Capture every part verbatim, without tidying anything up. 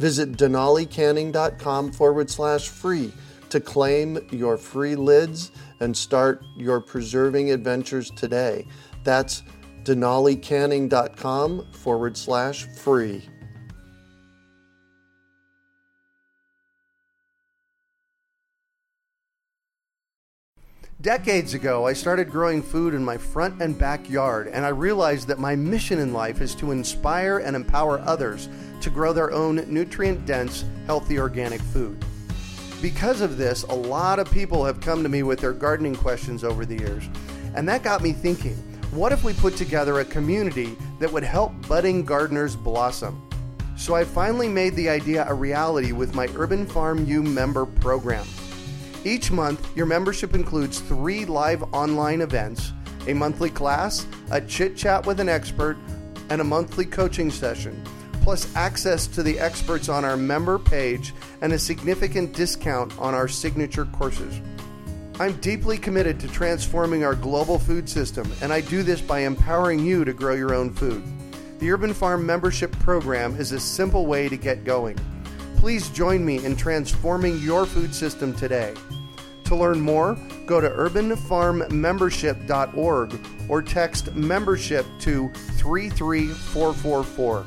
Visit denalicanning.com forward slash free to claim your free lids and start your preserving adventures today. That's denalicanning.com forward slash free. Decades ago, I started growing food in my front and backyard, and I realized that my mission in life is to inspire and empower others to grow their own nutrient-dense, healthy organic food. Because of this, a lot of people have come to me with their gardening questions over the years, and that got me thinking, what if we put together a community that would help budding gardeners blossom? So I finally made the idea a reality with my Urban Farm U member program. Each month, your membership includes three live online events, a monthly class, a chit-chat with an expert, and a monthly coaching session, plus access to the experts on our member page and a significant discount on our signature courses. I'm deeply committed to transforming our global food system, and I do this by empowering you to grow your own food. The Urban Farm Membership Program is a simple way to get going. Please join me in transforming your food system today. To learn more, go to urban farm membership dot org or text membership to three three four four four.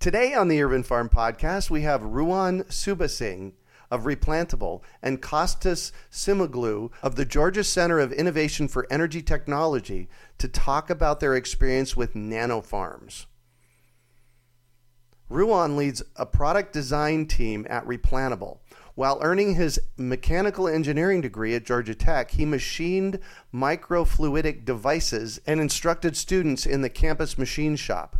Today on the Urban Farm Podcast, we have Ruwan Subasinghe of Replantable and Costas Simoglou of the Georgia Center of Innovation for Energy Technology to talk about their experience with Nanofarms. Ruwan leads a product design team at Replantable. While earning his mechanical engineering degree at Georgia Tech, he machined microfluidic devices and instructed students in the campus machine shop.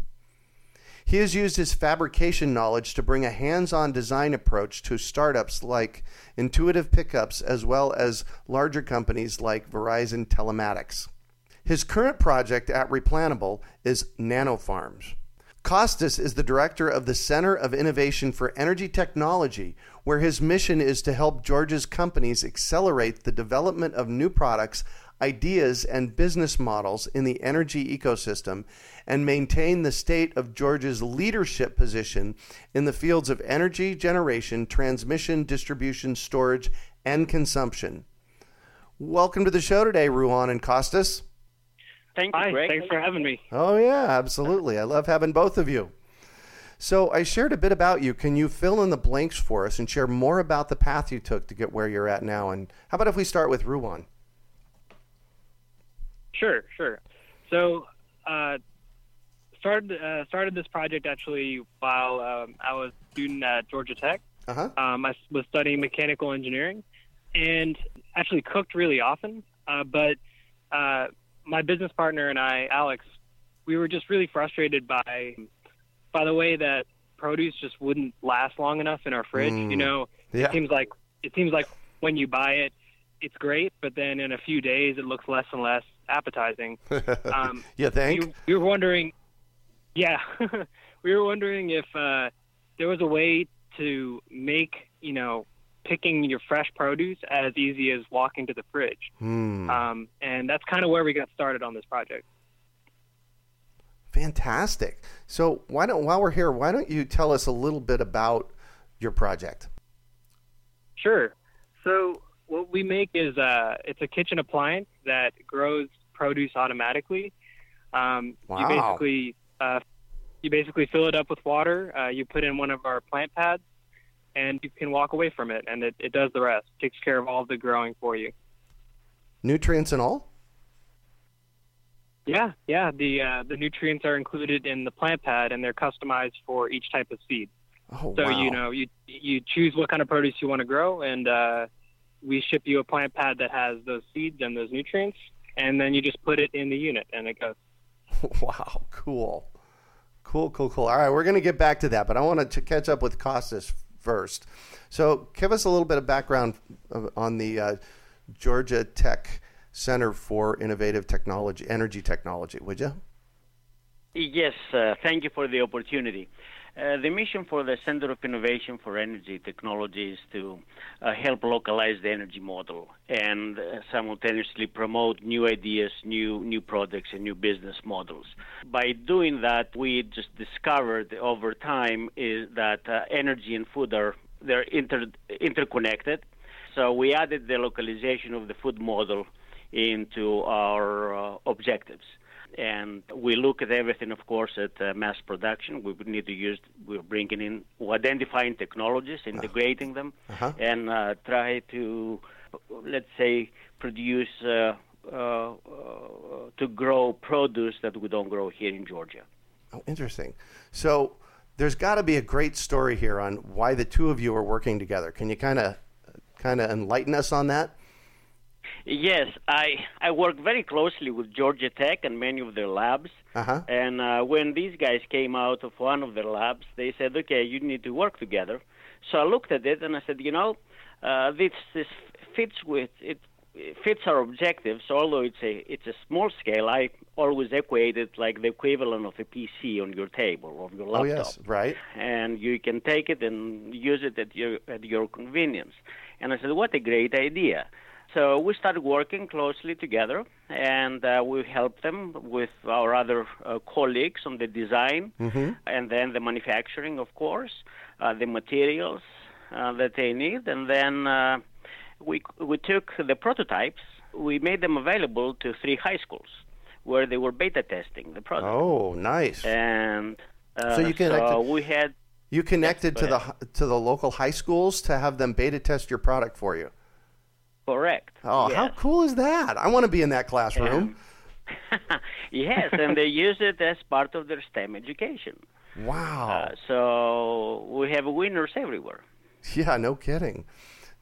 He has used his fabrication knowledge to bring a hands-on design approach to startups like Intuitive Pickups, as well as larger companies like Verizon Telematics. His current project at Replantable is Nanofarms. Costas is the director of the Center of Innovation for Energy Technology, where his mission is to help Georgia's companies accelerate the development of new products, ideas, and business models in the energy ecosystem and maintain the state of Georgia's leadership position in the fields of energy generation, transmission, distribution, storage, and consumption. Welcome to the show today, Ruwan and Costas. Thank you, Greg. Thanks for having me. Oh, yeah, absolutely. I love having both of you. So I shared a bit about you. Can you fill in the blanks for us and share more about the path you took to get where you're at now? And how about if we start with Ruwan? Sure, sure. So uh, started uh, started this project actually while um, I was a student at Georgia Tech. Uh-huh. Um, I was studying mechanical engineering and actually cooked really often. Uh, but uh, my business partner and I, Alex, we were just really frustrated by by the way that produce just wouldn't last long enough in our fridge. Mm. You know, yeah. it seems like it seems like when you buy it, it's great, but then in a few days it looks less and less appetizing. Um, you think? We, we were wondering, yeah, we were wondering if uh, there was a way to make you know, picking your fresh produce as easy as walking to the fridge. Hmm. Um, and that's kind of where we got started on this project. Fantastic. So why don't, while we're here, why don't you tell us a little bit about your project? Sure. So what we make is uh, it's a kitchen appliance that grows produce automatically. Um, wow. You basically uh, you basically fill it up with water. Uh, you put in one of our plant pads, and you can walk away from it, and it, it does the rest. It takes care of all of the growing for you. Nutrients and all? Yeah, yeah. The uh, the nutrients are included in the plant pad, and they're customized for each type of seed. Oh, so wow. you know you you choose what kind of produce you want to grow, and uh, we ship you a plant pad that has those seeds and those nutrients, and then you just put it in the unit, and it goes. Wow, cool, cool, cool, cool. All right, we're going to get back to that, but I want to catch up with Costas first. So, give us a little bit of background on the uh, Georgia Tech Center for Innovative Technology, Energy Technology, would you? Yes, uh, thank you for the opportunity. Uh, the mission for the Center of Innovation for Energy Technology is to uh, help localize the energy model and uh, simultaneously promote new ideas, new new products, and new business models. By doing that, we just discovered over time is that uh, energy and food are they're inter- interconnected. So we added the localization of the food model into our uh, objectives. And we look at everything, of course, at uh, mass production. We would need to use, we're bringing in, we're identifying technologies, integrating uh-huh. them, uh-huh. and uh, try to, let's say, produce, uh, uh, uh, to grow produce that we don't grow here in Georgia. Oh, interesting. So there's got to be a great story here on why the two of you are working together. Can you kind of kind of enlighten us on that? Yes, I, I work very closely with Georgia Tech and many of their labs. Uh-huh. And uh, when these guys came out of one of their labs, they said, okay, you need to work together. So I looked at it and I said, you know, uh, this this fits with it, it fits our objectives. Although it's a it's a small scale, I always equate it like the equivalent of a P C on your table or your laptop. Oh yes, right. And you can take it and use it at your at your convenience. And I said, what a great idea. So we started working closely together, and uh, we helped them with our other uh, colleagues on the design, mm-hmm. and then the manufacturing, of course, uh, the materials uh, that they need. And then uh, we we took the prototypes. We made them available to three high schools where they were beta testing the product. Oh, nice. And uh, so, you connected, so we had... You connected to the to the local high schools to have them beta test your product for you. Correct. Oh, yes. How cool is that? I want to be in that classroom. Um, yes, and they use it as part of their STEM education. Wow. Uh, so we have winners everywhere. Yeah, no kidding.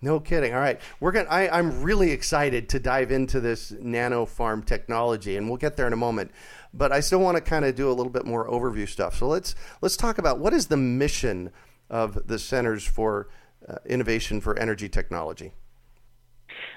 No kidding. All right. We're gonna, I, I'm really excited to dive into this nanofarm technology, and we'll get there in a moment. But I still want to kind of do a little bit more overview stuff. So let's let's talk about what is the mission of the Centers for uh, Innovation for Energy Technology?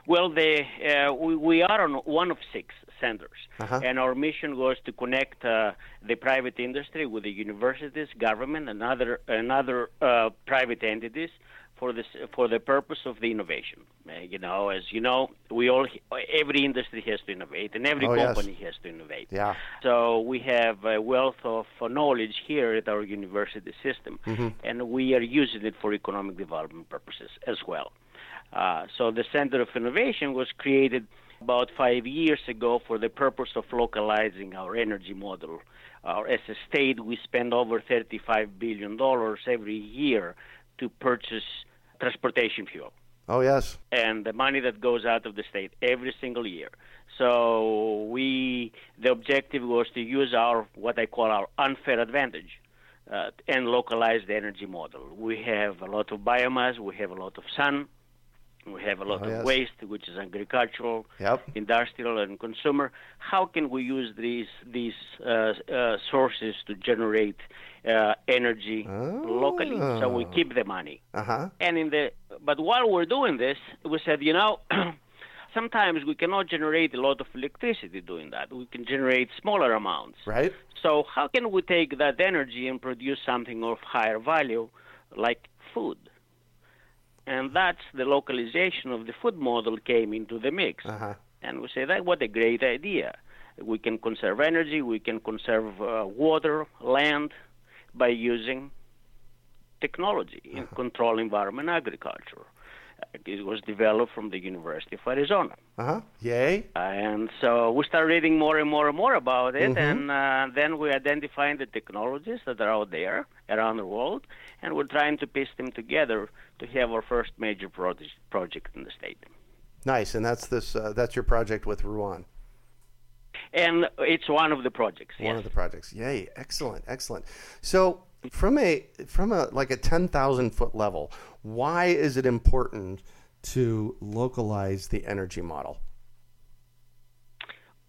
Well, they, uh, we, we are on one of six centers, uh-huh. and our mission was to connect uh, the private industry with the universities, government, and other, and other uh, private entities for this for the purpose of the innovation. Uh, you know, as you know, we all every industry has to innovate, and every oh, company yes. has to innovate. Yeah. So we have a wealth of knowledge here at our university system, mm-hmm. and we are using it for economic development purposes as well. Uh, so the Center of Innovation was created about five years ago for the purpose of localizing our energy model. Uh, as a state, we spend over thirty-five billion dollars every year to purchase transportation fuel. Oh, yes. And the money that goes out of the state every single year. So we, the objective was to use our, what I call our unfair advantage. Uh, and localize the energy model. We have a lot of biomass, we have a lot of sun, we have a lot oh, yes. of waste, which is agricultural, yep. industrial, and consumer. How can we use these these uh, uh, sources to generate uh, energy oh. locally? So we keep the money. Uh-huh. And in the but while we're doing this, we said, you know, sometimes we cannot generate a lot of electricity doing that. We can generate smaller amounts. Right. So how can we take that energy and produce something of higher value, like food? And that's the localization of the food model came into the mix. Uh-huh. And we say, that what a great idea. We can conserve energy, we can conserve uh, water, land, by using technology in uh-huh. control environment agriculture. It was developed from the University of Arizona. Uh-huh. Yay. Uh, and so we started reading more and more and more about it, mm-hmm. and uh, then we identified the technologies that are out there around the world, and we're trying to piece them together to have our first major pro- project in the state. Nice, and that's this. Uh, that's your project with Ruwan. And it's one of the projects. One yes. of the projects. Yay! Excellent, excellent. So, from a from a like a ten thousand foot level, why is it important to localize the energy model?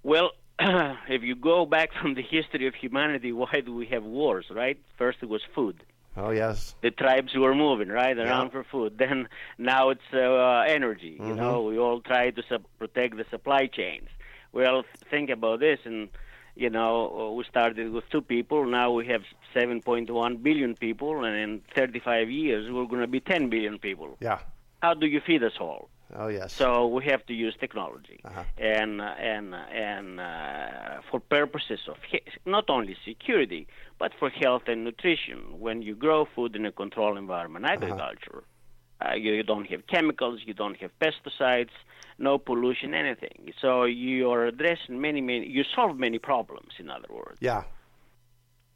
Well, if you go back from the history of humanity, why do we have wars? Right? First, it was food. Oh yes. The tribes were moving right around yeah. for food. Then now it's uh, energy. Mm-hmm. You know, we all try to sub- protect the supply chains. Well, think about this, and, you know, we started with two people. Now we have seven point one billion people, and in thirty-five years, we're going to be ten billion people. Yeah. How do you feed us all? Oh, yes. So we have to use technology. Uh-huh. And and and uh, for purposes of not only security, but for health and nutrition. When you grow food in a controlled environment, agriculture, uh-huh. uh, you don't have chemicals, you don't have pesticides, no pollution, anything. So you are addressing many, many, you solve many problems, in other words. Yeah.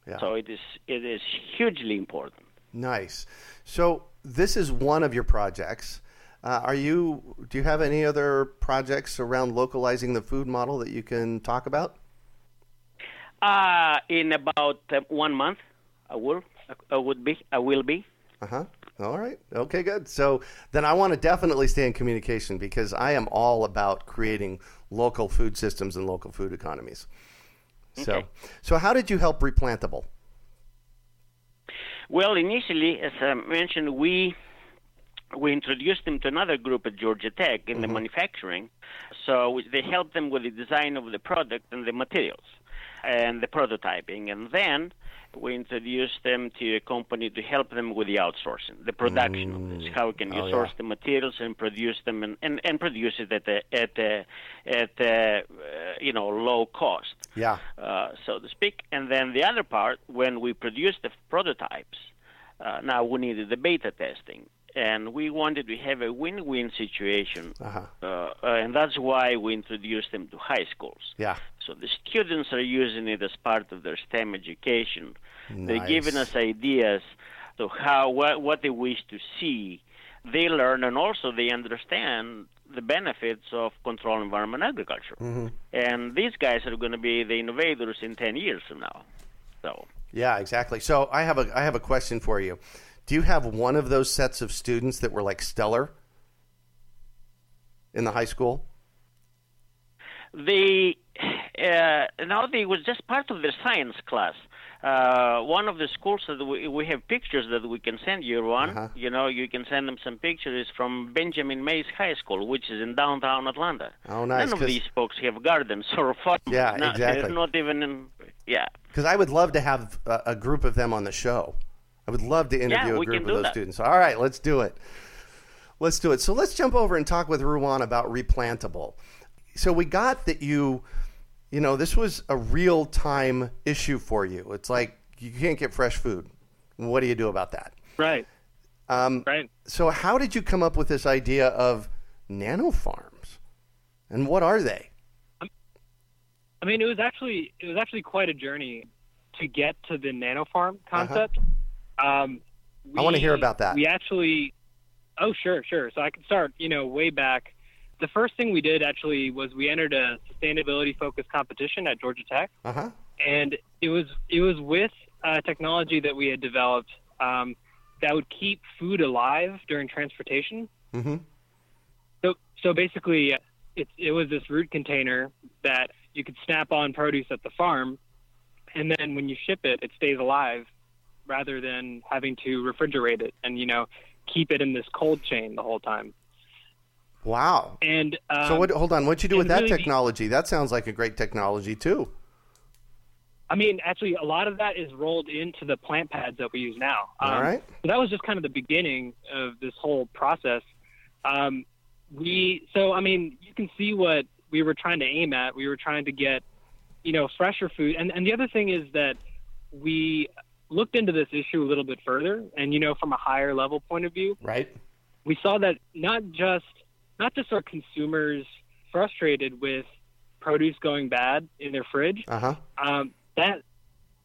yeah. So it is it is hugely important. Nice. So this is one of your projects. Uh, are you, do you have any other projects around localizing the food model that you can talk about? Uh, in about uh, one month, I will, I would be, I will be. Uh-huh. All right. Okay, good. So then I want to definitely stay in communication because I am all about creating local food systems and local food economies. So, okay. so how did you help Replantable? Well, initially, as I mentioned, we we introduced them to another group at Georgia Tech in mm-hmm. the manufacturing. So they helped them with the design of the product and the materials and the prototyping. And then we introduced them to a company to help them with the outsourcing, the production mm. of this. How can you oh, source yeah. the materials and produce them and, and, and produce it at a, at a, at a, you know, low cost, yeah, uh, so to speak. And then the other part, when we produced the prototypes, uh, now we needed the beta testing, and we wanted to have a win-win situation, uh-huh. uh, and that's why we introduced them to high schools. Yeah. So the students are using it as part of their STEM education. Nice. They're giving us ideas of how what, what they wish to see. They learn, and also they understand the benefits of controlled environment agriculture. Mm-hmm. And these guys are going to be the innovators in ten years from now. So. Yeah, exactly. So I have a I have a question for you. Do you have one of those sets of students that were like stellar in the high school? They, uh, no, they was just part of their science class. Uh, one of the schools that we, we have pictures that we can send you, Ron. Uh-huh. You know, you can send them some pictures from Benjamin Mays High School, which is in downtown Atlanta. Oh, nice. None cause... of these folks have gardens or farms. Yeah, no, exactly. Not even in, yeah. Because I would love to have a, a group of them on the show. I would love to interview yeah, a group of those that. students. All right, let's do it. Let's do it. So let's jump over and talk with Ruwan about Replantable. So we got that you, you know, this was a real-time issue for you. It's like you can't get fresh food. What do you do about that? Right. Um, right. So how did you come up with this idea of nanofarms, and what are they? I mean, it was actually it was actually quite a journey to get to the nanofarm concept. Uh-huh. Um, we, I want to hear about that. We actually, oh, sure, sure. So I can start, you know, way back. The first thing we did actually was we entered a sustainability-focused competition at Georgia Tech. Uh-huh. And it was it was with uh, technology that we had developed um, that would keep food alive during transportation. Mm-hmm. So so basically, it, it was this root container that you could snap on produce at the farm, and then when you ship it, it stays alive, rather than having to refrigerate it and, you know, keep it in this cold chain the whole time. Wow. And um, so what, hold on, what'd you do with that really technology? Be- that sounds like a great technology too. I mean, actually, a lot of that is rolled into the plant pads that we use now. Um, All right. So that was just kind of the beginning of this whole process. Um, we so, I mean, you can see what we were trying to aim at. We were trying to get, you know, fresher food. And, and the other thing is that we looked into this issue a little bit further and, you know, from a higher level point of view. Right. We saw that not just not just are consumers frustrated with produce going bad in their fridge. Uh-huh. Um, that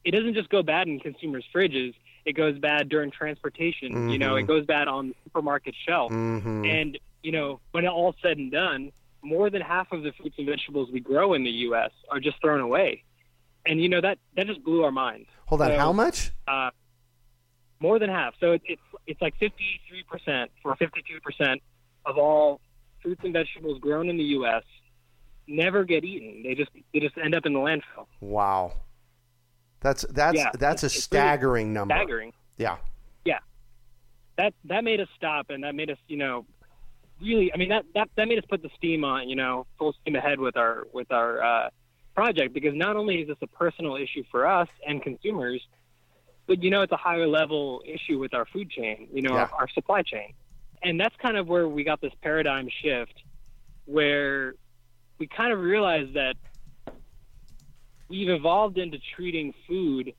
it doesn't just go bad in consumers' fridges. It goes bad during transportation. Mm-hmm. You know, it goes bad on the supermarket shelf. Mm-hmm. And, you know, when it all said and done, more than half of the fruits and vegetables we grow in the U S are just thrown away. And, you know, that, that just blew our minds. Hold on, so, how much? Uh, more than half. So it, it's it's like fifty-three percent or fifty-two percent of all fruits and vegetables grown in the U S never get eaten. They just they just end up in the landfill. Wow. That's that's yeah, that's it's, a staggering number. Staggering. Yeah. Yeah. That that made us stop, and that made us, you know, really, I mean, that, that, that made us put the steam on, you know, full steam ahead with our with our uh, project, because not only is this a personal issue for us and consumers, but, you know, it's a higher level issue with our food chain, you know, yeah. our, our supply chain. And that's kind of where we got this paradigm shift where we kind of realized that we've evolved into treating food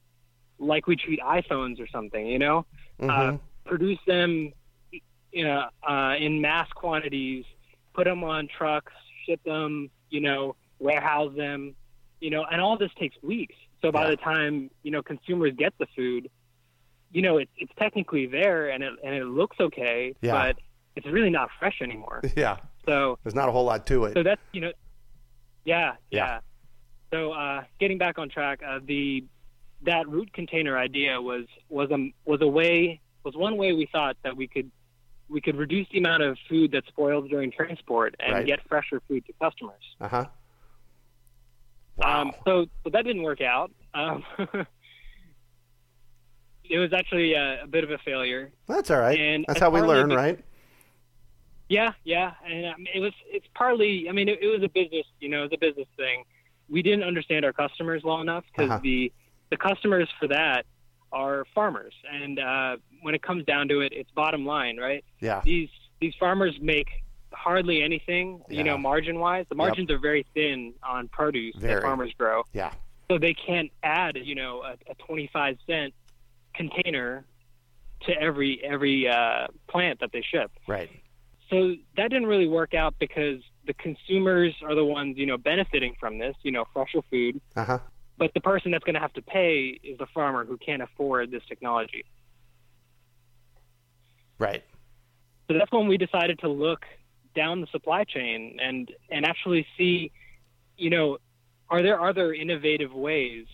like we treat iPhones or something, you know, mm-hmm. uh, produce them you know, uh, in mass quantities, put them on trucks, ship them, you know, warehouse them, you know, and all this takes weeks. So by yeah. the time, you know, consumers get the food, you know, it, it's technically there and it, and it looks okay, yeah. but it's really not fresh anymore. Yeah. So there's not a whole lot to it. So that's, you know, yeah, yeah. yeah. So uh, getting back on track, uh, the that root container idea was was a was a way was one way we thought that we could we could reduce the amount of food that's spoiled during transport and right. get fresher food to customers. Uh huh. Wow. Um, so so that didn't work out. Um, it was actually a, a bit of a failure. That's all right. And that's how we learn, right? Yeah, yeah, and um, it was it's partly. I mean, it, it was a business. You know, it was a business thing. We didn't understand our customers well enough because uh-huh. the the customers for that are farmers, and uh, when it comes down to it, it's bottom line, right? Yeah. These these farmers make hardly anything, yeah. you know, margin wise. The margins yep. are very thin on produce very. that farmers grow. Yeah. So they can't add, you know, a, a twenty-five cent container to every every uh, plant that they ship. Right. So that didn't really work out because the consumers are the ones, you know, benefiting from this, you know, fresher food. Uh-huh. But the person that's going to have to pay is the farmer who can't afford this technology. Right. So that's when we decided to look down the supply chain and, and actually see, you know, are there other innovative ways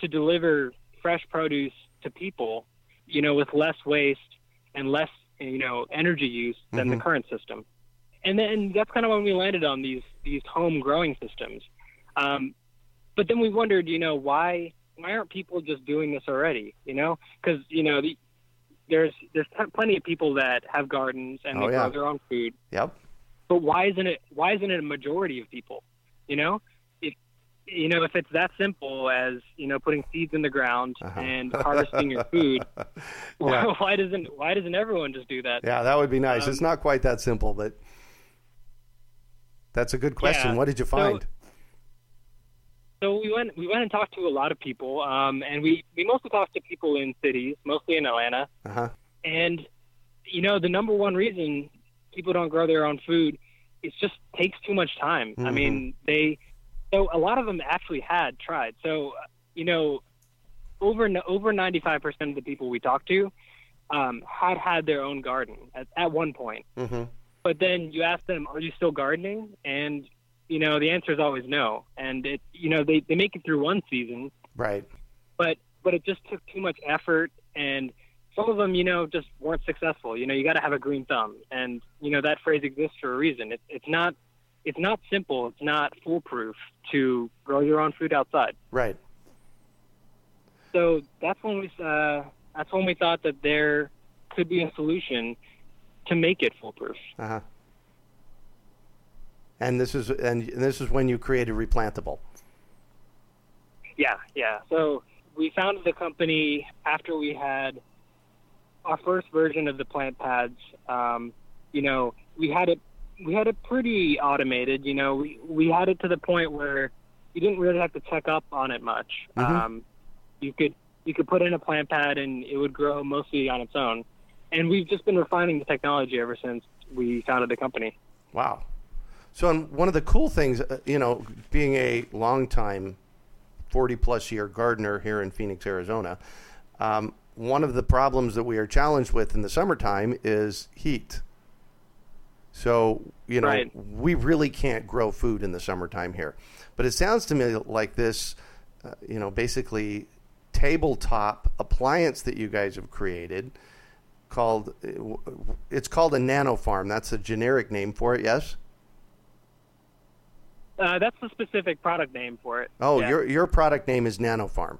to deliver fresh produce to people, you know, with less waste and less, you know, energy use than mm-hmm. the current system. And then that's kind of when we landed on these, these home growing systems. Um, but then we wondered, you know, why, why aren't people just doing this already? You know, cause you know, the, there's, there's plenty of people that have gardens and oh, they yeah. grow their own food. Yep. But why isn't it, why isn't it a majority of people? You know, if, you know, if it's that simple as, you know, putting seeds in the ground uh-huh. and harvesting your food, yeah. why, why doesn't, why doesn't everyone just do that? Yeah, that would be nice. Um, it's not quite that simple, but that's a good question. Yeah. What did you find? So, so we went we went and talked to a lot of people, um, and we, we mostly talked to people in cities, mostly in Atlanta. Uh-huh. And, you know, the number one reason people don't grow their own food is just takes too much time. Mm-hmm. I mean, they so a lot of them actually had tried. So, you know, over over ninety-five percent of the people we talked to um, had had their own garden at, at one point. Mm-hmm. But then you ask them, are you still gardening? And, you know, the answer is always no. And, it, you know, they, they make it through one season. Right. But but it just took too much effort. And some of them, you know, just weren't successful. You know, you got to have a green thumb. And, you know, that phrase exists for a reason. It, it's not it's not simple. It's not foolproof to grow your own food outside. Right. So that's when we, uh, that's when we thought that there could be a solution to make it foolproof. Uh-huh. And this is and this is when you created Replantable. Yeah, yeah. So we founded the company after we had our first version of the plant pads. Um, you know, we had it we had it pretty automated. You know, we, we had it to the point where you didn't really have to check up on it much. Mm-hmm. Um, you could you could put in a plant pad and it would grow mostly on its own. And we've just been refining the technology ever since we founded the company. Wow. So one of the cool things, you know, being a longtime forty-plus year gardener here in Phoenix, Arizona, um, one of the problems that we are challenged with in the summertime is heat. So, you know, right. we really can't grow food in the summertime here. But it sounds to me like this, uh, you know, basically tabletop appliance that you guys have created called, it's called a nanofarm. That's a generic name for it, yes? Uh, that's the specific product name for it. Oh, yeah. your your product name is Nanofarm.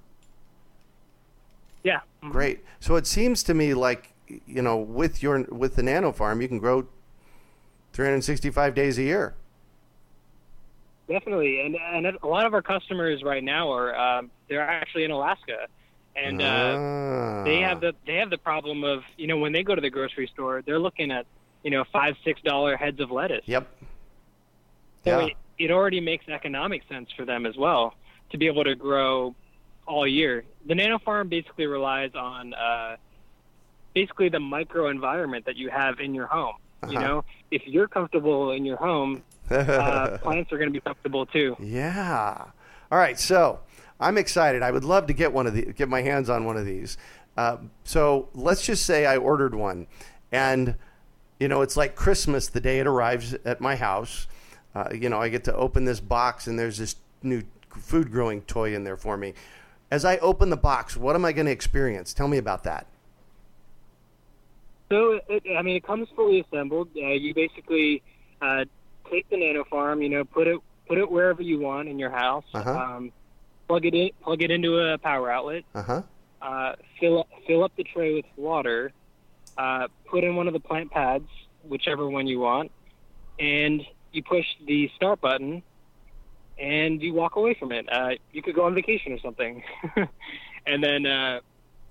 Yeah. Mm-hmm. Great. So it seems to me like, you know, with your with the Nanofarm, you can grow three hundred sixty-five days a year. Definitely, and and a lot of our customers right now are um, they're actually in Alaska, and uh, ah. they have the they have the problem of, you know, when they go to the grocery store, they're looking at, you know, five six dollar heads of lettuce. Yep. So yeah. It, it already makes economic sense for them as well to be able to grow all year. The Nanofarm basically relies on uh, basically the microenvironment that you have in your home. Uh-huh. You know, if you're comfortable in your home, uh, plants are going to be comfortable too. Yeah. All right. So I'm excited. I would love to get one of the, get my hands on one of these. Uh, so let's just say I ordered one, and you know, it's like Christmas the day it arrives at my house. Uh, you know, I get to open this box, and there's this new food growing toy in there for me. As I open the box, what am I going to experience? Tell me about that. So, it, I mean, it comes fully assembled. Uh, you basically uh, take the Nanofarm, you know, put it put it wherever you want in your house. Uh-huh. Um, plug it in, plug it into a power outlet. Uh-huh. Uh, fill fill up the tray with water. Uh, put in one of the plant pads, whichever one you want, and you push the start button, and you walk away from it. Uh, you could go on vacation or something. And then uh,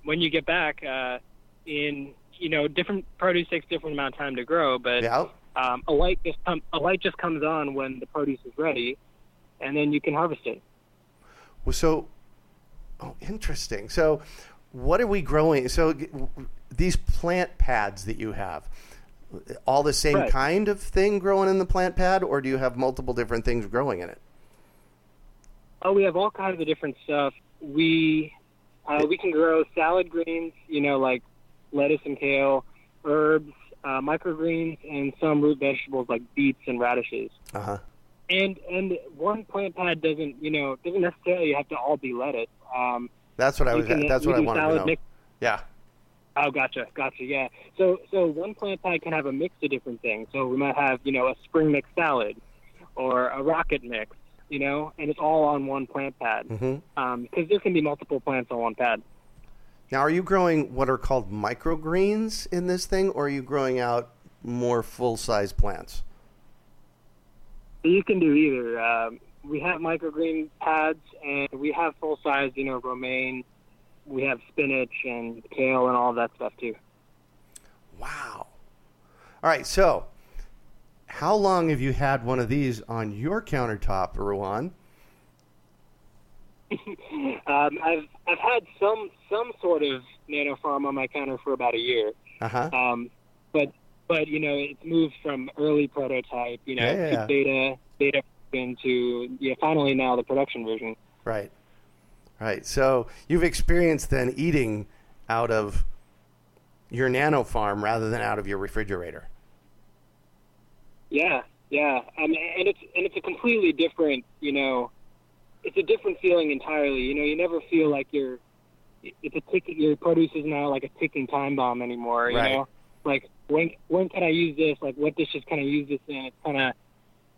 when you get back, uh, in you know, different produce takes different amount of time to grow, but yeah. um, a light just um, a light just comes on when the produce is ready, and then you can harvest it. Well, so, oh, interesting. So, what are we growing? So, these plant pads that you have. All the same right. kind of thing growing in the plant pad, or do you have multiple different things growing in it? Oh, we have all kinds of different stuff. We uh, we can grow salad greens, you know, like lettuce and kale, herbs, uh, microgreens, and some root vegetables like beets and radishes. Uh huh. And and one plant pad doesn't, you know, doesn't necessarily have to all be lettuce. Um, that's what I was. Can, that's what I wanted to know. Mix- yeah. Oh, gotcha, gotcha, yeah. So so one plant pad can have a mix of different things. So we might have, you know, a spring mix salad or a rocket mix, you know, and it's all on one plant pad. Mm-hmm. Um, because there can be multiple plants on one pad. Now, are you growing what are called microgreens in this thing, or are you growing out more full-size plants? You can do either. Um, we have microgreen pads, and we have full-size, you know, romaine. We have spinach and kale and all that stuff too. Wow. All right. So how long have you had one of these on your countertop, Ruwan? um, I've, I've had some, some sort of Nanofarm on my counter for about a year. Uh-huh. Um, but, but, you know, it's moved from early prototype, you know, yeah. to beta, beta into, yeah, finally now the production version. Right. Right. So you've experienced then eating out of your Nanofarm rather than out of your refrigerator. Yeah. Yeah. Um, and it's, and it's a completely different, you know, it's a different feeling entirely. You know, you never feel like you're, it's a tick, your produce is now like a ticking time bomb anymore. You right. know, like when, when can I use this? Like what dishes can I use this in? It's kind of,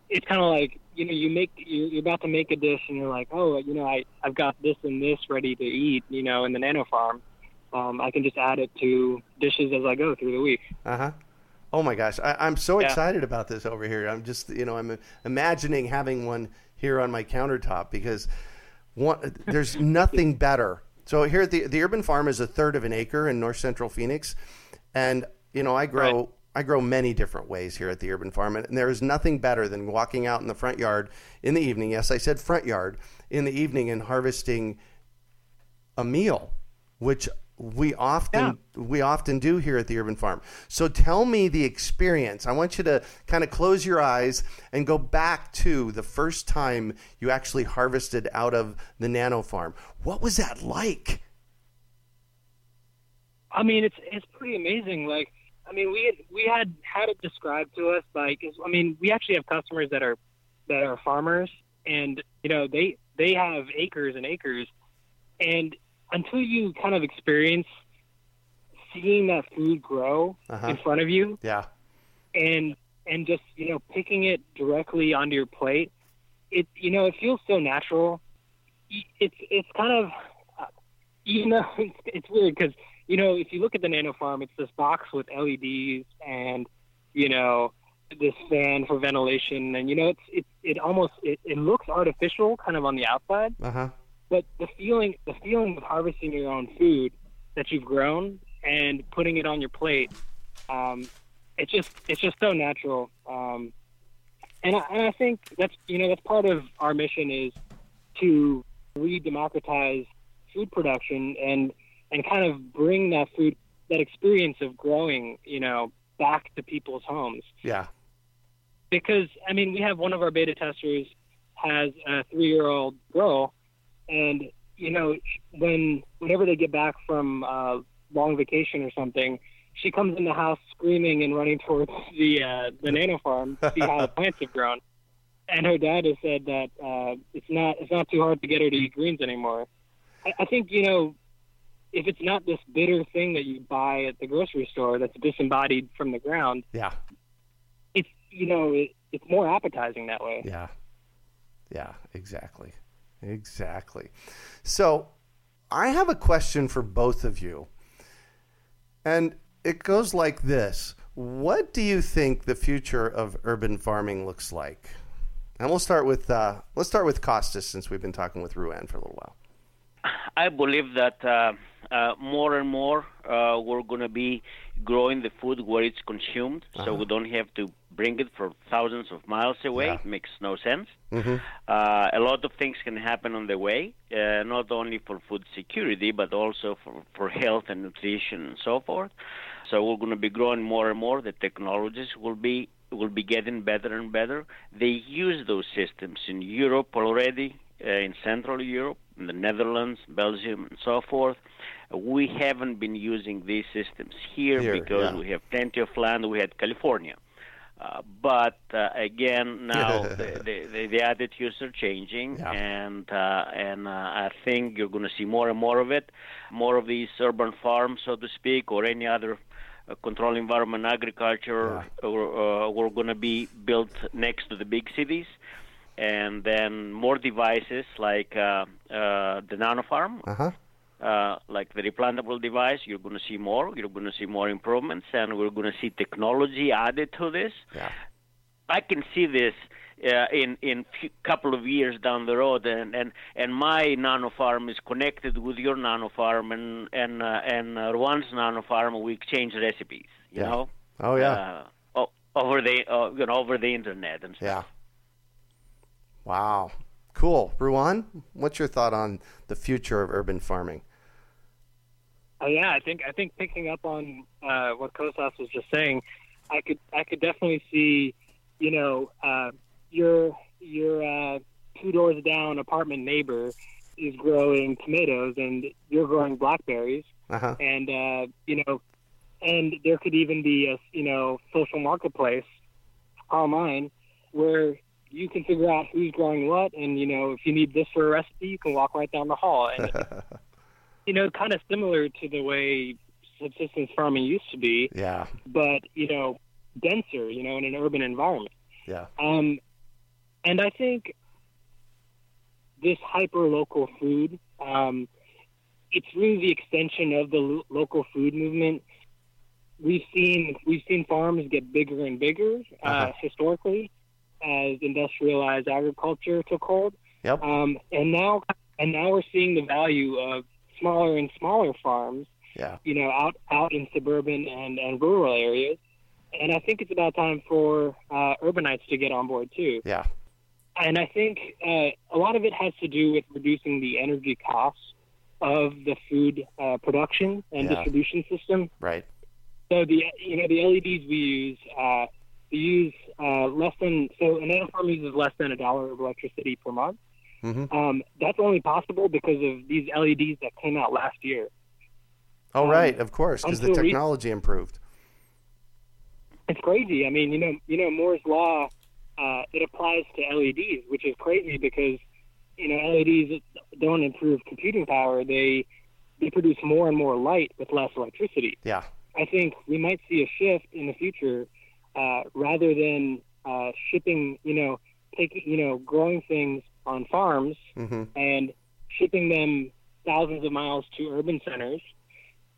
it's kind of like, you know, you make, you're about to make a dish and you're like, oh, you know, I, I've got this and this ready to eat, you know, in the Nanofarm. Um, I can just add it to dishes as I go through the week. Uh-huh. Oh my gosh. I, I'm so yeah. excited about this over here. I'm just, you know, I'm imagining having one here on my countertop because One, there's nothing better. So here at the the Urban Farm is a third of an acre in north central Phoenix, and you know I grow right. I grow many different ways here at the Urban Farm, and there is nothing better than walking out in the front yard in the evening. Yes, I said front yard in the evening and harvesting a meal, which we often yeah. we often do here at the Urban Farm. So tell me the experience. I want you to kind of close your eyes and go back to the first time you actually harvested out of the Nano Farm. What was that like? I mean, it's it's pretty amazing. Like, I mean, we had, we had had it described to us by, I mean, we actually have customers that are that are farmers, and you know they they have acres and acres, and until you kind of experience seeing that food grow uh-huh. in front of you, yeah, and and just you know picking it directly onto your plate, it you know it feels so natural. It's it's kind of you know it's, it's weird because you know if you look at the Nano Farm, it's this box with L E Ds and you know this fan for ventilation, and you know it's it it almost it, it looks artificial kind of on the outside. Uh huh. But the feeling, the feeling of harvesting your own food that you've grown and putting it on your plate, um, it's just, it's just so natural. Um, and I, and I think that's, you know, that's part of our mission is to re-democratize food production and, and kind of bring that food, that experience of growing, you know, back to people's homes. Yeah. Because I mean, we have one of our beta testers has a three-year-old girl. And, you know, when whenever they get back from a uh, long vacation or something, she comes in the house screaming and running towards the uh, the Nano Farm to see how the plants have grown. And her dad has said that uh, it's not it's not too hard to get her to eat greens anymore. I, I think, you know, if it's not this bitter thing that you buy at the grocery store that's disembodied from the ground, yeah, it's, you know, it, it's more appetizing that way. Yeah, yeah, exactly. Exactly. So I have a question for both of you. And it goes like this. What do you think the future of urban farming looks like? And we'll start with uh, let's start with Costas, since we've been talking with Ruwan for a little while. I believe that uh, uh, more and more uh, we're going to be growing the food where it's consumed, uh-huh. so we don't have to bring it from thousands of miles away. Yeah. It makes no sense. Mm-hmm. Uh, a lot of things can happen on the way, uh, not only for food security, but also for, for health and nutrition and so forth. So we're going to be growing more and more. The technologies will be will be getting better and better. They use those systems in Europe already, uh, in Central Europe, in the Netherlands, Belgium, and so forth. We haven't been using these systems here, here because yeah. we have plenty of land. We had California. Uh, but, uh, again, now the, the, the attitudes are changing, yeah. and uh, and uh, I think you're going to see more and more of it, more of these urban farms, so to speak, or any other uh, controlled environment agriculture yeah. or, uh, we're going to be built next to the big cities. And then more devices like uh, uh, the Nano Farm, uh-huh. uh, like the replantable device. You're going to see more. You're going to see more improvements, and we're going to see technology added to this. Yeah. I can see this uh, in in few, couple of years down the road, and, and, and my Nano Farm is connected with your Nano Farm, and and uh, and uh, Ruan's Nano Farm. We exchange recipes, you yeah. know. Oh yeah. Uh, over the uh, you know over the internet and stuff. Yeah. Wow. Cool. Ruwan, what's your thought on the future of urban farming? Oh, yeah, I think I think picking up on uh, what Costas was just saying, I could I could definitely see, you know, uh, your your uh, two doors down apartment neighbor is growing tomatoes and you're growing blackberries, uh-huh. and uh, you know, and there could even be a you know social marketplace online where you can figure out who's growing what, and, you know, if you need this for a recipe, you can walk right down the hall. And, you know, kind of similar to the way subsistence farming used to be, yeah. but, you know, denser, you know, in an urban environment. Yeah. Um, and I think this hyper-local food, um, it's really the extension of the lo- local food movement. We've seen, we've seen farms get bigger and bigger uh, uh-huh. historically, as industrialized agriculture took hold. Yep. Um, and now And now we're seeing the value of smaller and smaller farms, yeah. you know, out, out in suburban and, and rural areas. And I think it's about time for uh, urbanites to get on board, too. Yeah. And I think uh, a lot of it has to do with reducing the energy costs of the food uh, production and yeah. distribution system. Right. So the you know the L E Ds we use, uh, we use uh, less than so a nanofarm uses less than a dollar of electricity per month. Mm-hmm. Um, that's only possible because of these L E Ds that came out last year. Oh um, right, of course, because the technology re- improved. It's crazy. I mean, you know, you know Moore's law. Uh, it applies to L E Ds, which is crazy because, you know, L E Ds don't improve computing power. They they produce more and more light with less electricity. Yeah. I think we might see a shift in the future uh, rather than uh, shipping, you know, taking, you know, growing things on farms mm-hmm. and shipping them thousands of miles to urban centers.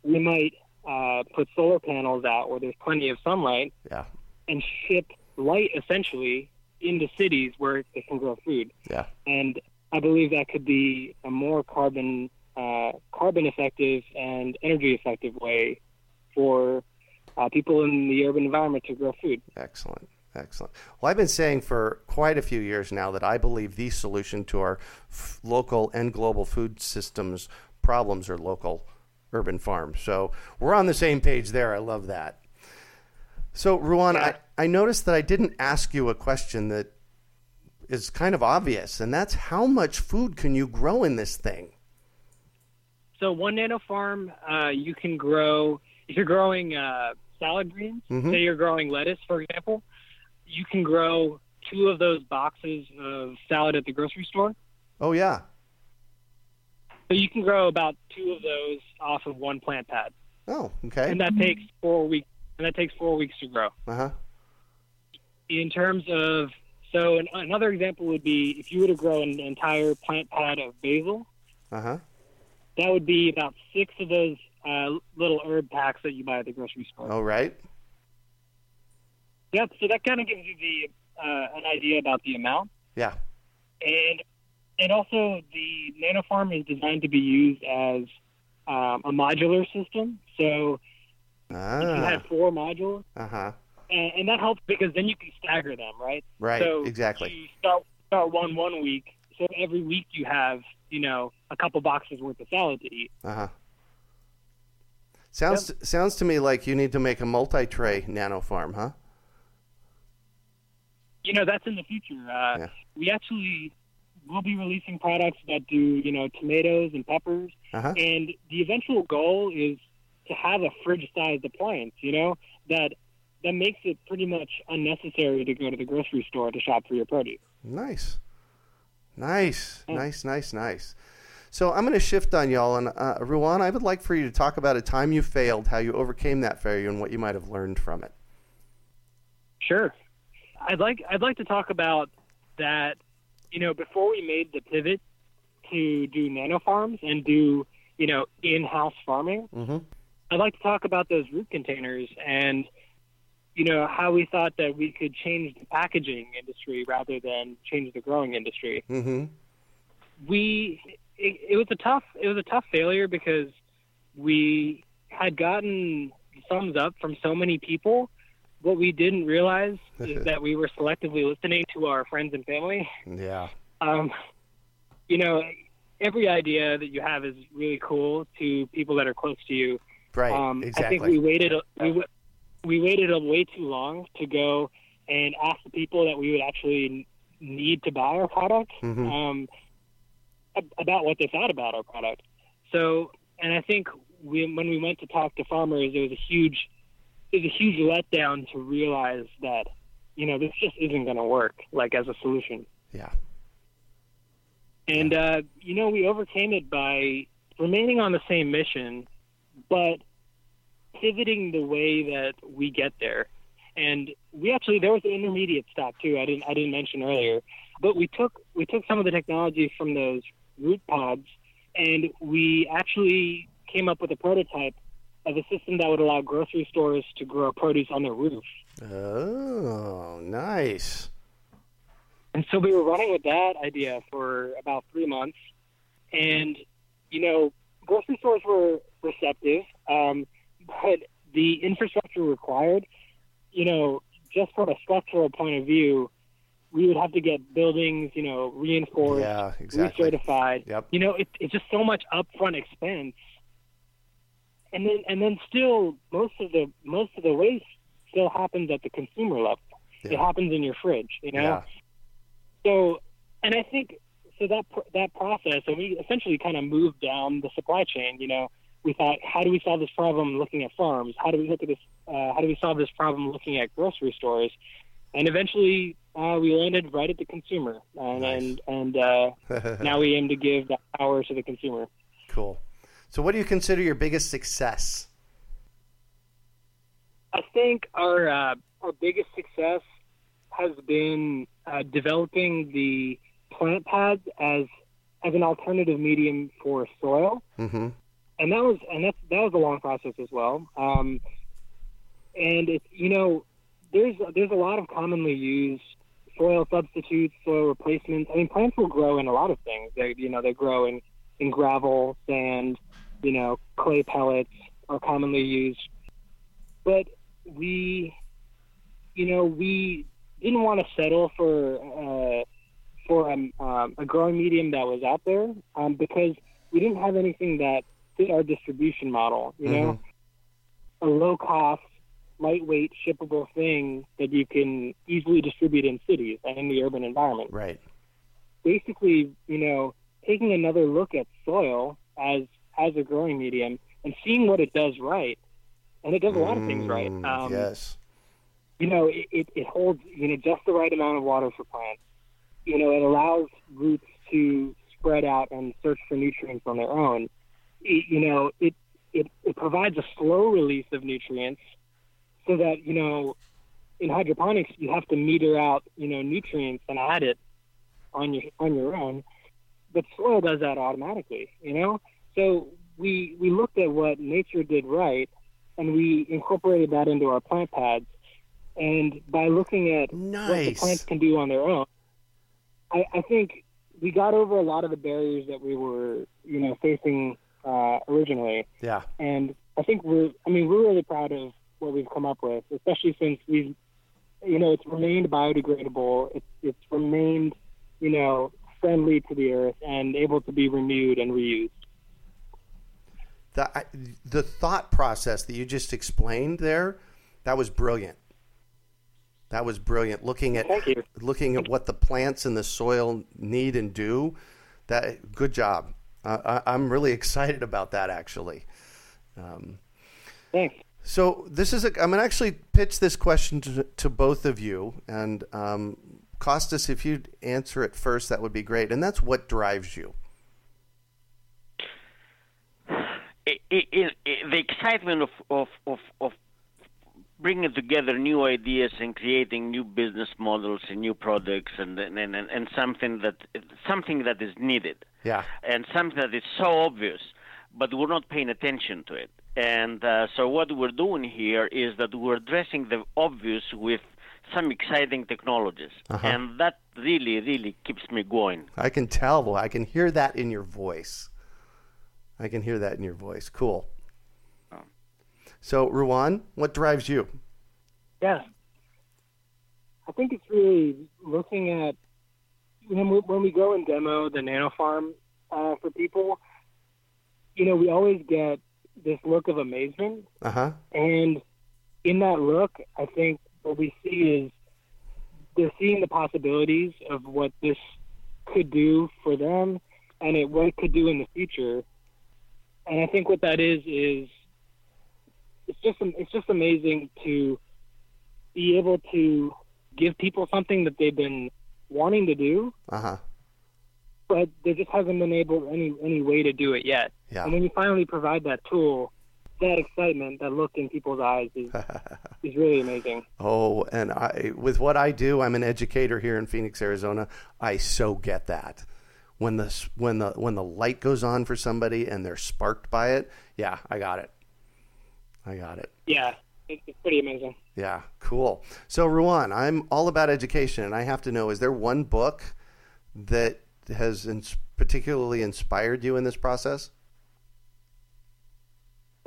We might uh, put solar panels out where there's plenty of sunlight yeah. and ship light essentially into cities where they can grow food. Yeah. And I believe that could be a more carbon uh, carbon effective and energy effective way for uh, people in the urban environment to grow food. Excellent. Excellent. Well, I've been saying for quite a few years now that I believe the solution to our f- local and global food systems problems are local urban farms. So we're on the same page there. I love that. So, Ruwan, yeah. I, I noticed that I didn't ask you a question that is kind of obvious, and that's how much food can you grow in this thing? So one nanofarm, uh, you can grow, if you're growing uh, salad greens, mm-hmm. say you're growing lettuce, for example, you can grow two of those boxes of salad at the grocery store. Oh, yeah. So you can grow about two of those off of one plant pad. Oh, okay. And that takes four weeks. And that takes four weeks to grow. Uh-huh. In terms of, so an, another example would be if you were to grow an entire plant pad of basil, uh-huh. that would be about six of those uh, little herb packs that you buy at the grocery store. Oh, right. Yep, so that kind of gives you the uh, an idea about the amount. Yeah. And, and also the nanofarm is designed to be used as um, a modular system, so... Ah. You have four modules, uh-huh. and, and that helps because then you can stagger them, right? Right, so exactly. You start, start one one week, so every week you have, you know, a couple boxes worth of salad to eat. Uh-huh. Sounds yep. sounds to me like you need to make a multi-tray nanofarm, huh? You know, that's in the future. Uh, yeah. We actually will be releasing products that do, you know, tomatoes and peppers, uh-huh. and the eventual goal is to have a fridge-sized appliance, you know, that that makes it pretty much unnecessary to go to the grocery store to shop for your produce. Nice. Nice, yeah. nice, nice, nice. So I'm going to shift on y'all. And, uh, Ruwan, I would like for you to talk about a time you failed, how you overcame that failure, and what you might have learned from it. Sure. I'd like I'd like to talk about that, you know, before we made the pivot to do nanofarms and do, you know, in-house farming, mm-hmm. I'd like to talk about those root containers and, you know, how we thought that we could change the packaging industry rather than change the growing industry. Mm-hmm. We, it, it was a tough, it was a tough failure because we had gotten thumbs up from so many people. What we didn't realize is that we were selectively listening to our friends and family. Yeah. Um, you know, every idea that you have is really cool to people that are close to you. Right. Um, exactly. I think we waited we, we waited a way too long to go and ask the people that we would actually need to buy our product mm-hmm. um, about what they thought about our product. So, and I think we, when we went to talk to farmers, it was a huge it was a huge letdown to realize that, you know, this just isn't going to work like as a solution. Yeah. And yeah. Uh, you know, we overcame it by remaining on the same mission, but pivoting the way that we get there. And we actually, there was an intermediate stop too. I didn't, I didn't mention earlier, but we took, we took some of the technology from those root pods and we actually came up with a prototype of a system that would allow grocery stores to grow produce on their roof. Oh, nice. And so we were running with that idea for about three months. And, you know, grocery stores were receptive, um, but the infrastructure required, you know, just from a structural point of view, we would have to get buildings, you know, reinforced, yeah, exactly. recertified. Yep. You know, it, it's just so much upfront expense. And then, and then, still, most of the most of the waste still happens at the consumer level. Yeah. It happens in your fridge, you know. Yeah. So, and I think so that that process, and we essentially kind of moved down the supply chain. You know, we thought, how do we solve this problem looking at farms? How do we look at this? Uh, how do we solve this problem looking at grocery stores? And eventually, uh, we landed right at the consumer, and nice. and, and uh, now we aim to give that power to the consumer. Cool. So what do you consider your biggest success? I think our uh, our biggest success has been uh, developing the plant pads as as an alternative medium for soil, mm-hmm. and that was and that's, that was a long process as well. Um, and it's you know there's there's a lot of commonly used soil substitutes, soil replacements. I mean, plants will grow in a lot of things. They you know they grow in in gravel, sand, you know, clay pellets are commonly used. But we, you know, we didn't want to settle for uh, for um, um, a growing medium that was out there um, because we didn't have anything that fit our distribution model, you mm-hmm. know? A low-cost, lightweight, shippable thing that you can easily distribute in cities and in the urban environment. Right. Basically, you know, taking another look at soil as as a growing medium and seeing what it does right, and it does a lot of things right. Um, yes, you know it, it, it holds you know just the right amount of water for plants. You know it allows roots to spread out and search for nutrients on their own. It, you know it, it it provides a slow release of nutrients so that you know in hydroponics you have to meter out you know nutrients and add it on your on your own. But soil does that automatically, you know? So we we looked at what nature did right, and we incorporated that into our plant pads. And by looking at nice. what the plants can do on their own, I, I think we got over a lot of the barriers that we were, you know, facing uh, originally. Yeah. And I think we're, I mean, we're really proud of what we've come up with, especially since we've, you know, it's remained biodegradable. It's, it's remained, you know, friendly to the earth and able to be renewed and reused. The, the thought process that you just explained there, that was brilliant. That was brilliant. Looking at looking at what the plants and the soil need and do. That good job. Uh, I, I'm really excited about that actually. Um, Thanks. So this is a, I'm gonna actually pitch this question to, to both of you, and um, Costas, if you'd answer it first, that would be great. And that's what drives you. It, it, it, the excitement of, of, of, of bringing together new ideas and creating new business models and new products and and, and, and something that something that is needed. Yeah. And something that is so obvious, but we're not paying attention to it. And uh, so what we're doing here is that we're addressing the obvious with some exciting technologies, uh-huh. and that really, really keeps me going. I can tell. I can hear that in your voice. I can hear that in your voice. Cool. Oh. So, Ruwan, what drives you? Yeah. I think it's really looking at, you know, when we go and demo the Nanofarm uh, for people, you know, we always get this look of amazement. Uh-huh. And in that look, I think, what we see is they're seeing the possibilities of what this could do for them and it, what it could do in the future. And I think what that is, is it's just, it's just amazing to be able to give people something that they've been wanting to do, uh-huh. but there just hasn't been able any, any way to do it yet. Yeah. And when you finally provide that tool, that excitement, that look in people's eyes is, is really amazing. Oh, and I, with what I do, I'm an educator here in Phoenix, Arizona. I so get that. When the when the when the light goes on for somebody and they're sparked by it, yeah, I got it. I got it. Yeah, it's pretty amazing. Yeah, cool. So, Ruwan, I'm all about education, and I have to know: is there one book that has ins- particularly inspired you in this process?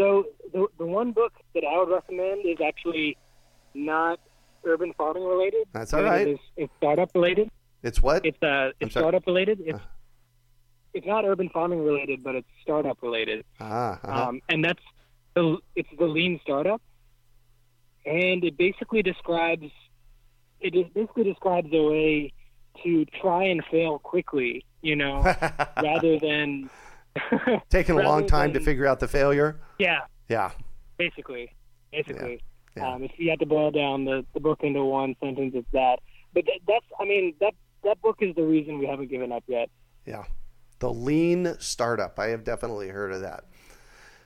So the, the one book that I would recommend is actually not urban farming related. That's all right. It is, it's startup related. It's what? It's uh, it's startup related. It's uh. it's not urban farming related, but it's startup related. Ah. Uh-huh. Um, and that's the, it's The Lean Startup, and it basically describes it basically describes a way to try and fail quickly, you know, rather than taking a long time than, to figure out the failure. Yeah. Yeah. Basically, basically. Yeah. Yeah. Um, if you had to boil down the, the book into one sentence, it's that. But that, that's, I mean, that that book is the reason we haven't given up yet. Yeah. The Lean Startup. I have definitely heard of that.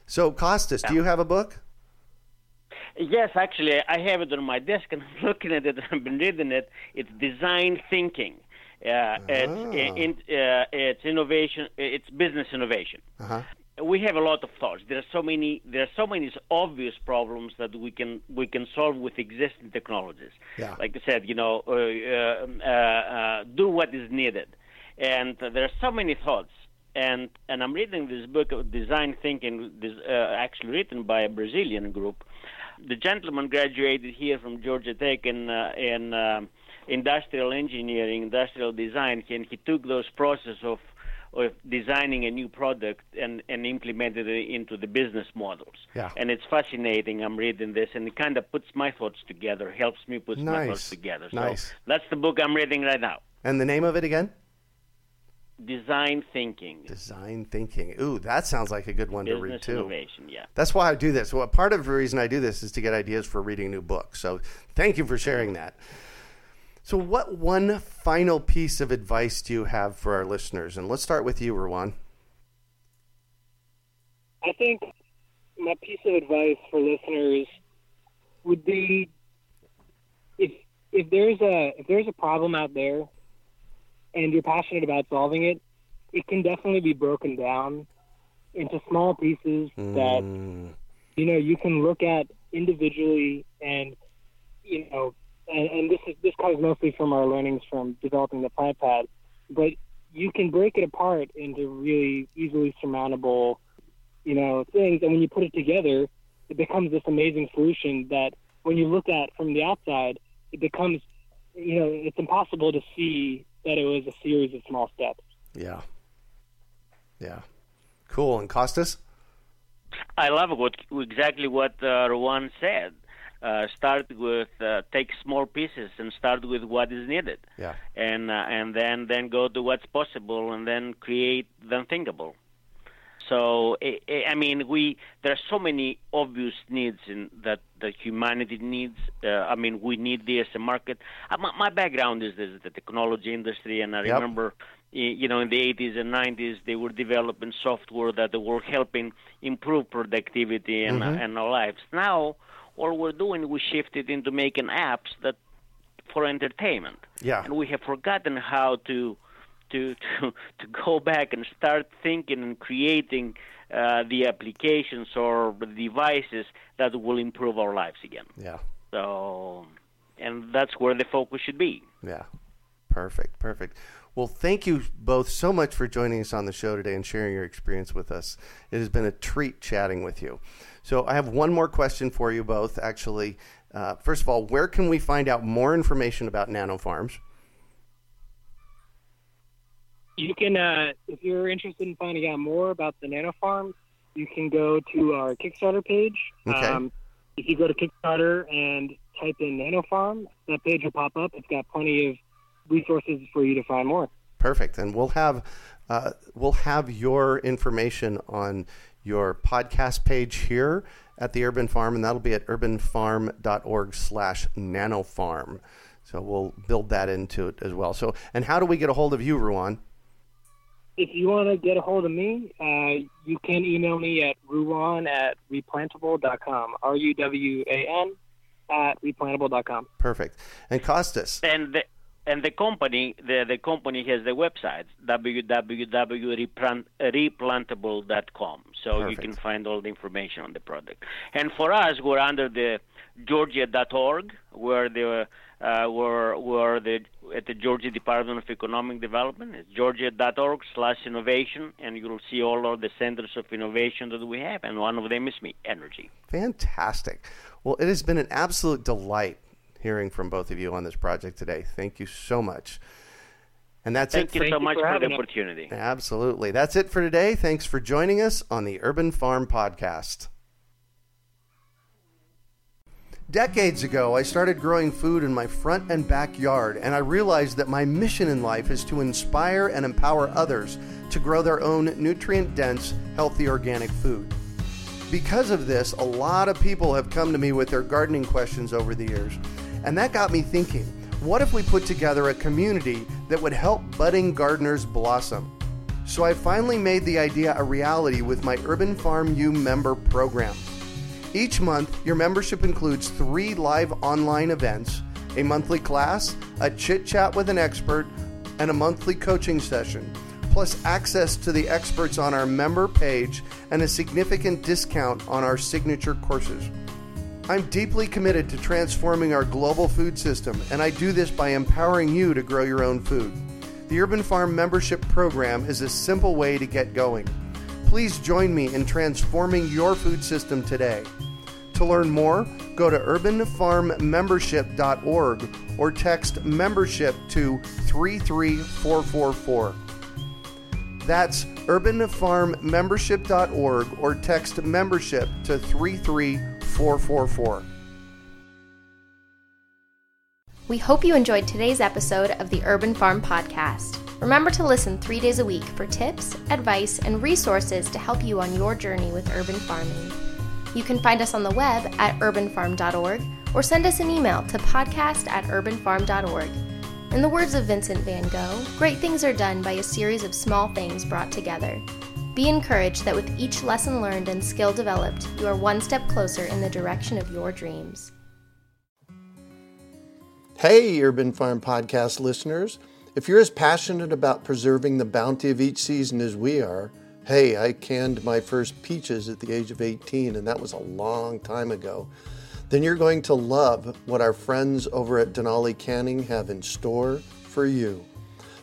So, Costas, yeah. do you have a book? Yes, actually, I have it on my desk, and I'm looking at it, and I've been reading it. It's Design Thinking. Uh, ah. it's, in, uh, it's innovation. It's business innovation. Uh-huh. We have a lot of thoughts. There are so many. There are so many obvious problems that we can we can solve with existing technologies. Yeah. Like I said, you know, uh, uh, uh, do what is needed, and there are so many thoughts. And and I'm reading this book of Design Thinking, this, uh, actually written by a Brazilian group. The gentleman graduated here from Georgia Tech in uh, in uh, industrial engineering, industrial design, and he took those processes of, of designing a new product and, and implemented it into the business models. Yeah. And it's fascinating. I'm reading this, and it kind of puts my thoughts together, helps me put nice. my thoughts together. So nice. That's the book I'm reading right now. And the name of it again? Design thinking. Design thinking. Ooh, that sounds like a good one Business to read, too. Innovation, yeah. That's why I do this. Well, part of the reason I do this is to get ideas for reading new books. So thank you for sharing that. So what one final piece of advice do you have for our listeners? And let's start with you, Ruwan. I think my piece of advice for listeners would be if if there's a if there's a problem out there and you're passionate about solving it, it can definitely be broken down into small pieces mm. that, you know, you can look at individually and, you know, and, and this is this comes mostly from our learnings from developing the plant pad, but you can break it apart into really easily surmountable, you know, things. And when you put it together, it becomes this amazing solution that when you look at from the outside, it becomes, you know, it's impossible to see that it was a series of small steps. Yeah. Yeah. Cool. And Costas? I love what exactly what uh, Ruwan said. Uh, start with, uh, take small pieces and start with what is needed. Yeah. And uh, and then, then go to what's possible and then create the unthinkable. So, I mean, we there are so many obvious needs in that, that humanity needs. Uh, I mean, we need this market. Uh, my, my background is this, the technology industry, and I yep. remember, you know, in the eighties and nineties, they were developing software that were helping improve productivity and, mm-hmm. uh, and our lives. Now, all we're doing, we shifted into making apps that for entertainment. Yeah. And we have forgotten how to... To, to to go back and start thinking and creating uh, the applications or devices that will improve our lives again. Yeah. So, and that's where the focus should be. Yeah. Perfect. Perfect. Well, thank you both so much for joining us on the show today and sharing your experience with us. It has been a treat chatting with you. So I have one more question for you both, actually. Uh, first of all, where can we find out more information about Nanofarms? You can, uh, if you're interested in finding out more about the Nanofarms, you can go to our Kickstarter page. Okay. Um, if you go to Kickstarter and type in Nanofarms, that page will pop up. It's got plenty of resources for you to find more. Perfect. And we'll have uh, we'll have your information on your podcast page here at the Urban Farm, and that'll be at urbanfarm dot org slash nanofarm. So we'll build that into it as well. So, and how do we get a hold of you, Ruwan? If you want to get a hold of me, uh, you can email me at ruwan at replantable dot com, R U W A N at replantable dot com. Perfect. And Costas? And the, And the company, the, the company has the website, w w w dot replantable dot com. So Perfect. You can find all the information on the product. And for us, we're under the georgia dot org, where the uh, we're, we're the at the Georgia Department of Economic Development. It's georgia dot org slash innovation, and you'll see all of the centers of innovation that we have, and one of them is me, energy. Fantastic. Well, it has been an absolute delight hearing from both of you on this project today. Thank you so much. And that's Thank it. Thank you so much for the opportunity. Absolutely. That's it for today. Thanks for joining us on the Urban Farm Podcast. Decades ago, I started growing food in my front and backyard, and I realized that my mission in life is to inspire and empower others to grow their own nutrient-dense, healthy organic food. Because of this, a lot of people have come to me with their gardening questions over the years. And that got me thinking, what if we put together a community that would help budding gardeners blossom? So I finally made the idea a reality with my Urban Farm U member program. Each month, your membership includes three live online events, a monthly class, a chit-chat with an expert, and a monthly coaching session, plus access to the experts on our member page and a significant discount on our signature courses. I'm deeply committed to transforming our global food system, and I do this by empowering you to grow your own food. The Urban Farm Membership Program is a simple way to get going. Please join me in transforming your food system today. To learn more, go to urban farm membership dot org or text membership to three three four four four. That's urban farm membership dot org or text membership to three three four four four. We hope you enjoyed today's episode of the Urban Farm Podcast. Remember to listen three days a week for tips, advice, and resources to help you on your journey with urban farming. You can find us on the web at urban farm dot org or send us an email to podcast at urban farm dot org. In the words of Vincent van Gogh, great things are done by a series of small things brought together. Be encouraged that with each lesson learned and skill developed, you are one step closer in the direction of your dreams. Hey, Urban Farm Podcast listeners. If you're as passionate about preserving the bounty of each season as we are, hey, I canned my first peaches at the age of eighteen, and that was a long time ago, then you're going to love what our friends over at Denali Canning have in store for you.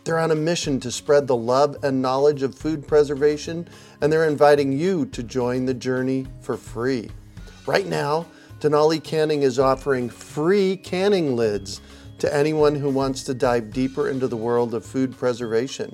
They're on a mission to spread the love and knowledge of food preservation, and they're inviting you to join the journey for free. Right now, Denali Canning is offering free canning lids to anyone who wants to dive deeper into the world of food preservation.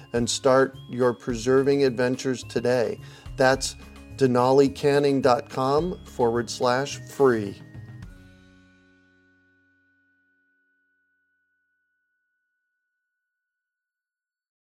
and start your preserving adventures today. That's denali canning dot com forward slash free.